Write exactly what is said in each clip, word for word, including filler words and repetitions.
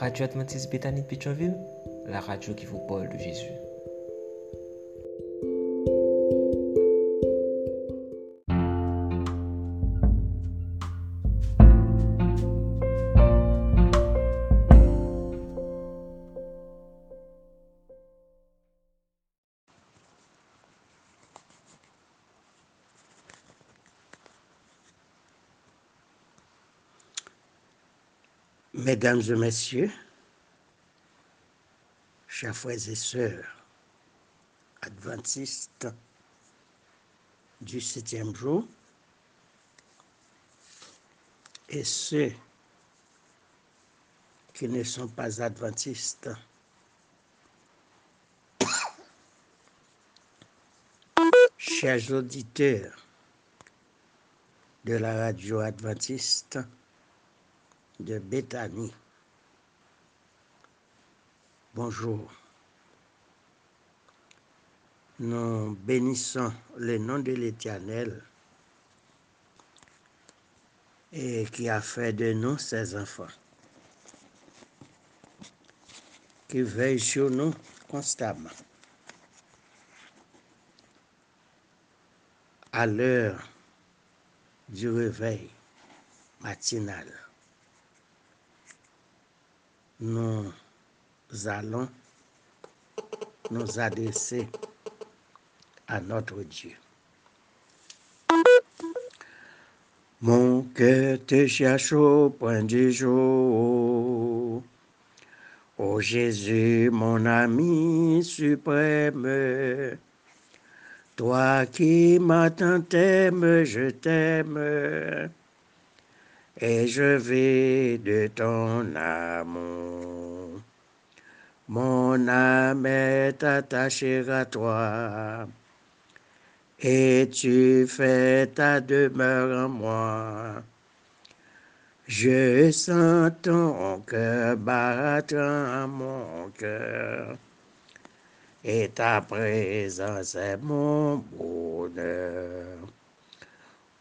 Radio Adventiste Béthanie de Pétionville, la radio qui vous parle de Jésus. Mesdames et messieurs, chers frères et sœurs adventistes du septième jour, et ceux qui ne sont pas adventistes, chers auditeurs de la radio adventiste de Béthanie. Bonjour. Nous bénissons le nom de l'Éternel et qui a fait de nous ses enfants, qui veille sur nous constamment. À l'heure du réveil matinal, nous allons nous adresser à notre Dieu. Mon cœur te cherche au point du jour. Ô Jésus, mon ami suprême, toi qui m'as tant aimé, je t'aime. Et je vis de ton amour. Mon âme est attachée à toi, et tu fais ta demeure en moi. Je sens ton cœur battre en mon cœur, et ta présence est mon bonheur.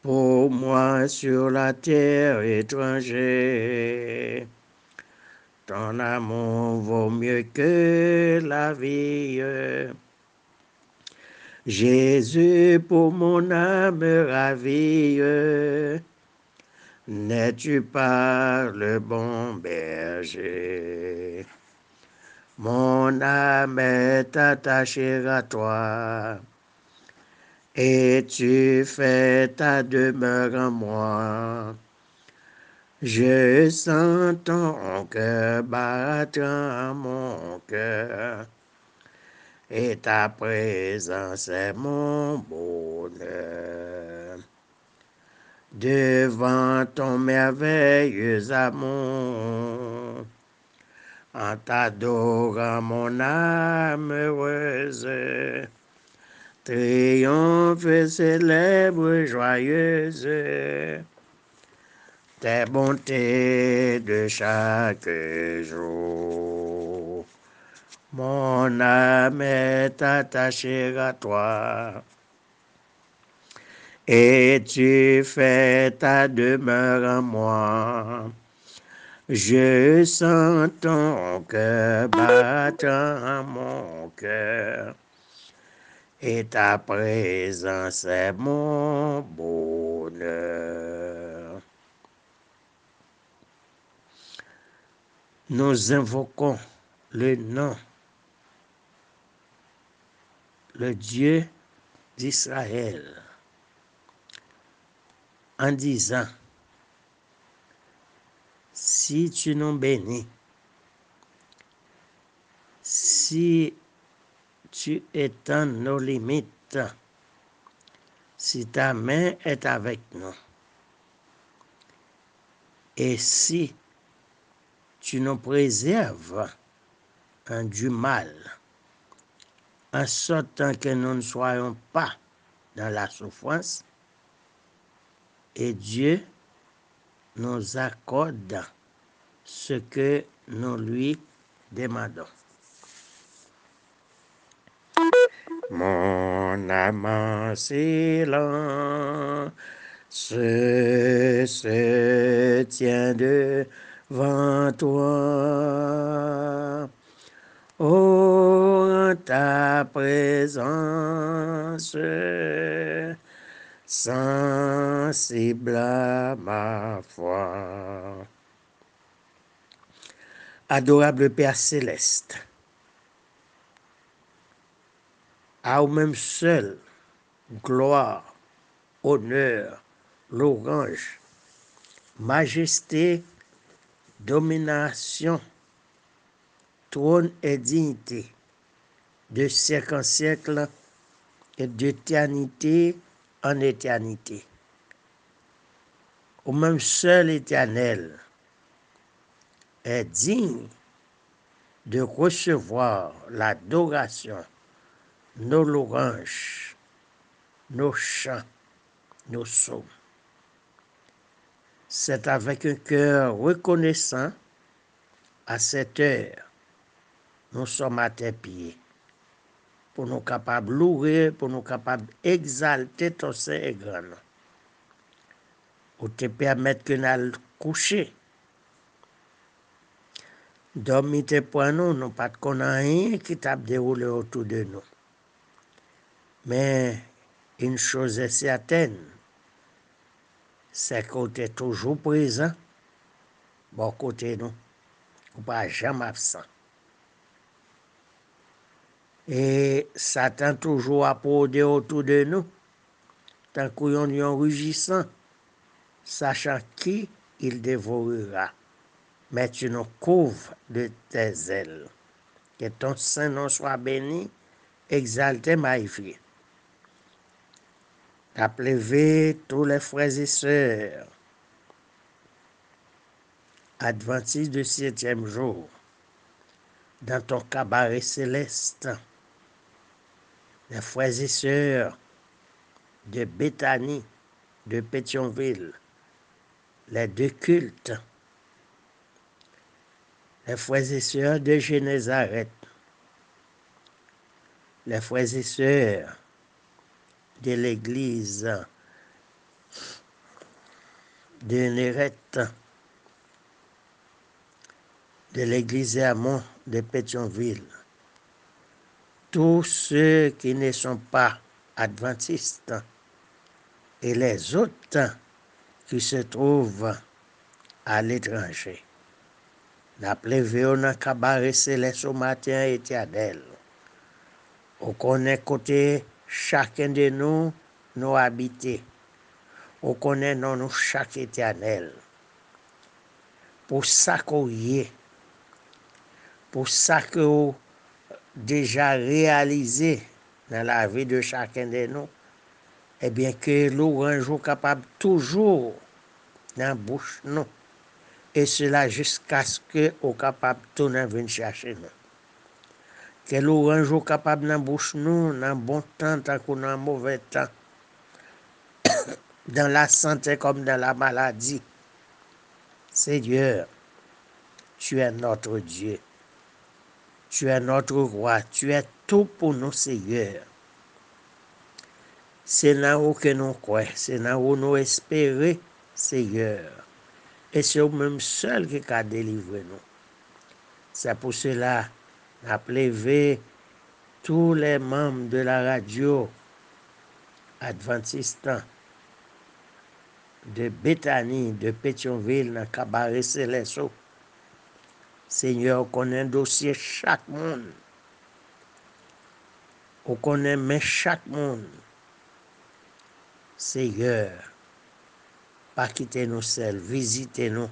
Pour moi sur la terre étrangère, ton amour vaut mieux que la vie. Jésus, pour mon âme ravie, n'es-tu pas le bon berger? Mon âme est attachée à toi, et tu fais ta demeure en moi. Je sens ton cœur battre en mon cœur, et ta présence est mon bonheur. Devant ton merveilleux amour, en t'adorant mon âme heureuse, triomphe célèbre joyeuse, tes bontés de chaque jour. Mon âme est attachée à toi, et tu fais ta demeure en moi. Je sens ton cœur battre en mon cœur, et ta présence est mon bonheur. Nous invoquons le nom, le Dieu d'Israël, en disant, si tu nous bénis, si tu étends nos limites, si ta main est avec nous, et si tu nous préserves hein, du mal, en sorte que nous ne soyons pas dans la souffrance, et Dieu nous accorde ce que nous lui demandons. Mon âme en silence se tient devant toi. Oh, en ta présence, sensible à ma foi. Adorable Père Céleste, à vous-même seul, gloire, honneur, louange, majesté, domination, trône et dignité, de siècle en siècle et d'éternité en éternité. Au même seul éternel est digne de recevoir l'adoration, nos louanges, nos chants, nos psaumes. C'est avec un cœur reconnaissant à cette heure, nous sommes à tes pieds, pour nous capables de louer, pour nous capables d'exalter ton saint et grand nom. Pour te permettre que nous coucher. Dormir tes points, nous n'avons pas de rien qui t'a déroulé autour de nous. Mais une chose est certaine, c'est que tu es toujours présent, bon côté nous, ou pas jamais absent. Et Satan toujours applaudit autour de nous, tant qu'on y en rugissant, sachant qui il dévorera. Mais tu nous couvres de tes ailes. Que ton Saint-Nom soit béni, exalté, magnifié. Appelez tous les frères et sœurs, adventistes du septième jour, dans ton cabaret céleste. Les frères et sœurs de Béthanie, de Pétionville, les deux cultes, les frères et sœurs de Génézaret, les frères et sœurs de l'église de Nerette, de l'église Amont de Pétionville. Tous ceux qui ne sont pas adventistes et les autres qui se trouvent à l'étranger. La plévéon en cabaret céleste au matin éternel. Au connaît côté chacun de nous, nous habiter. On connaît non nous chaque éternel. Pour ça qu'on y est, pour ça qu'on déjà réalisé dans la vie de chacun de nous, eh bien que l'orange est capable toujours dans la bouche nous. Et cela jusqu'à ce qu'on est capable de tout venir chercher nous. Que l'orange est capable d'emboucher nous dans bon temps, tant qu'on dans mauvais temps, dans la santé comme dans la maladie. Seigneur, tu es notre Dieu, tu es notre roi, tu es tout pour nous, Seigneur. C'est là où que nous croyons, c'est là où nous espérons, Seigneur. Et c'est nous-mêmes seuls qui a délivré nous. C'est pour cela. Appelez tous les membres de la radio adventiste de Béthanie, de Pétionville, dans Cabaret Céleste. Seigneur, on connaît un dossier chaque monde. On connaît mais chaque monde. Seigneur, pas quitter nous seuls, visitez-nous.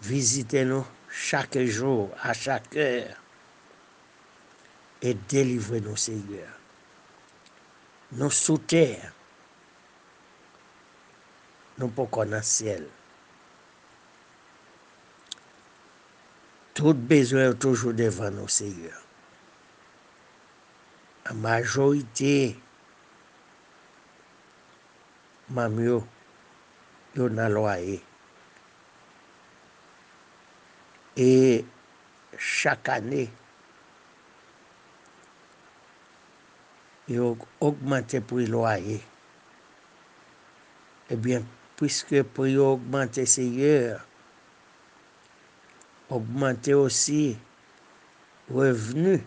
Visitez-nous. Chaque jour, à chaque heure, et délivrez-nous, Seigneur. Nous sous terre, nous pouvons dans le ciel. Tout besoin est toujours devant nous, Seigneur. La majorité, mamio, yon a loyer. Et chaque année, ils ont augmenté pour le loyer. Eh bien, puisque prier augmenter Seigneur, augmenter aussi revenu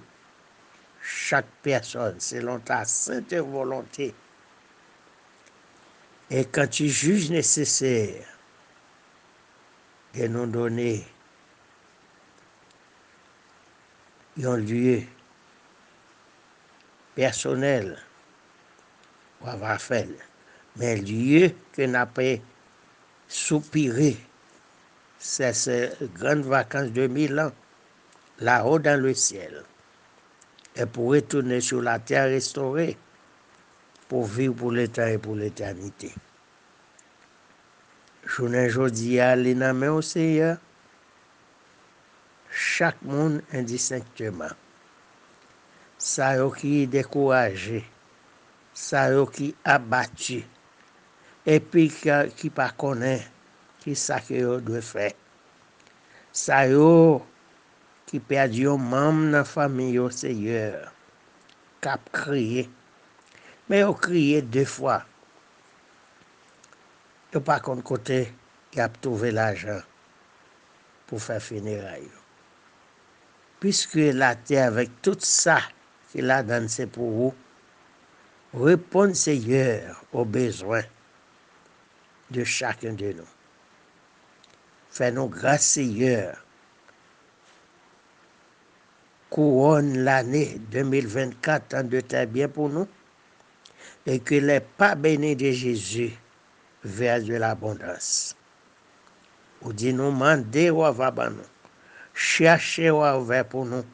chaque personne selon ta sainte volonté. Et quand tu juges nécessaire de nous donner un lieu personnel, ou avoir fait, mais lieu que n'a pas soupiré, c'est ces grandes vacances de mille ans, là-haut dans le ciel, et pour retourner sur la terre restaurée, pour vivre pour l'état et pour l'éternité. Je ne dis à l'énamé au Seigneur, chaque monde indistinctement. Ça y qui est découragé, ça y qui est abattu, et puis qui ne pas connaît, qui ça que doit faire. Ça y qui perdu un membre de la famille au Seigneur, qui a crié. Mais on crié deux fois. Et par contre, côté, il a trouvé l'argent pour faire funérailles. Puisque la terre, avec tout ça qu'il a dans ses pour vous, répond Seigneur aux besoins de chacun de nous. Fais-nous grâce, Seigneur. Couronne l'année deux mille vingt-quatre en de ta bien pour nous. Et que les pas bénis de Jésus vers de l'abondance. Ou dit nous, mandez ou avabans nous, cherchez ou avabans pour nous,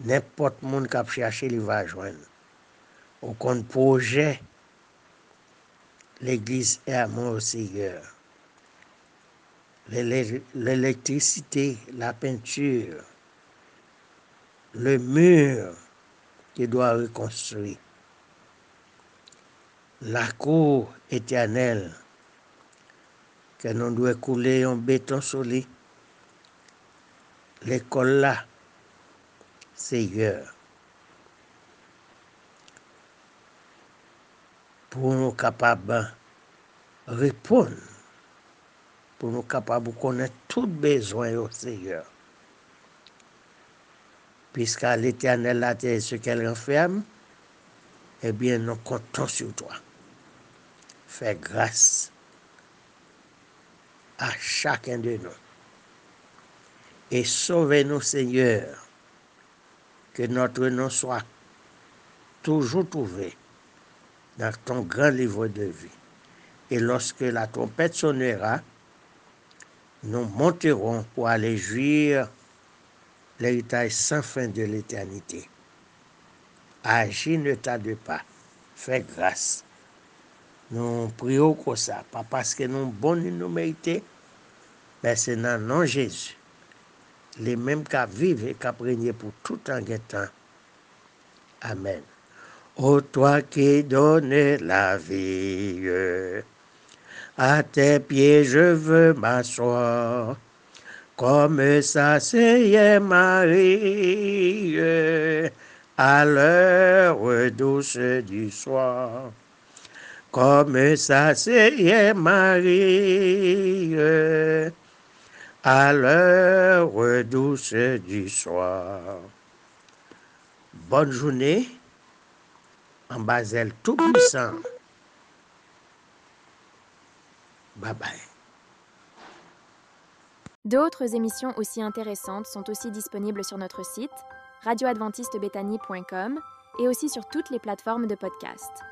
n'importe qui qui a cherché, il va joindre. Ou qu'on projet, l'église est à moi au Seigneur. L'électricité, la peinture, le mur qui doit reconstruire. La cour éternelle, que nous devons couler en béton solide, l'école là, Seigneur, pour nous capables de répondre, pour nous capables de connaître tous les besoins au Seigneur. Puisqu'à l'éternel, la terre est ce qu'elle renferme, eh bien, nous comptons sur toi. Fais grâce à chacun de nous. Et sauve-nous, Seigneur, que notre nom soit toujours trouvé dans ton grand livre de vie. Et lorsque la trompette sonnera, nous monterons pour aller jouir l'héritage sans fin de l'éternité. Agis, ne t'adde pas. Fais grâce. Nous prions comme ça, pas parce que nous bons nous méritons, mais c'est dans le nom de Jésus. Les mêmes qui vivent et qui prennent pour tout en guettant. Amen. Ô toi qui donnes la vie, à tes pieds je veux m'asseoir, comme ça c'est Marie, à l'heure douce du soir. Comme ça, c'est Marie, à l'heure douce du soir. Bonne journée, en Basel Tout-Puissant. Bye bye. D'autres émissions aussi intéressantes sont aussi disponibles sur notre site, radio adventiste béthanie point com, et aussi sur toutes les plateformes de podcast.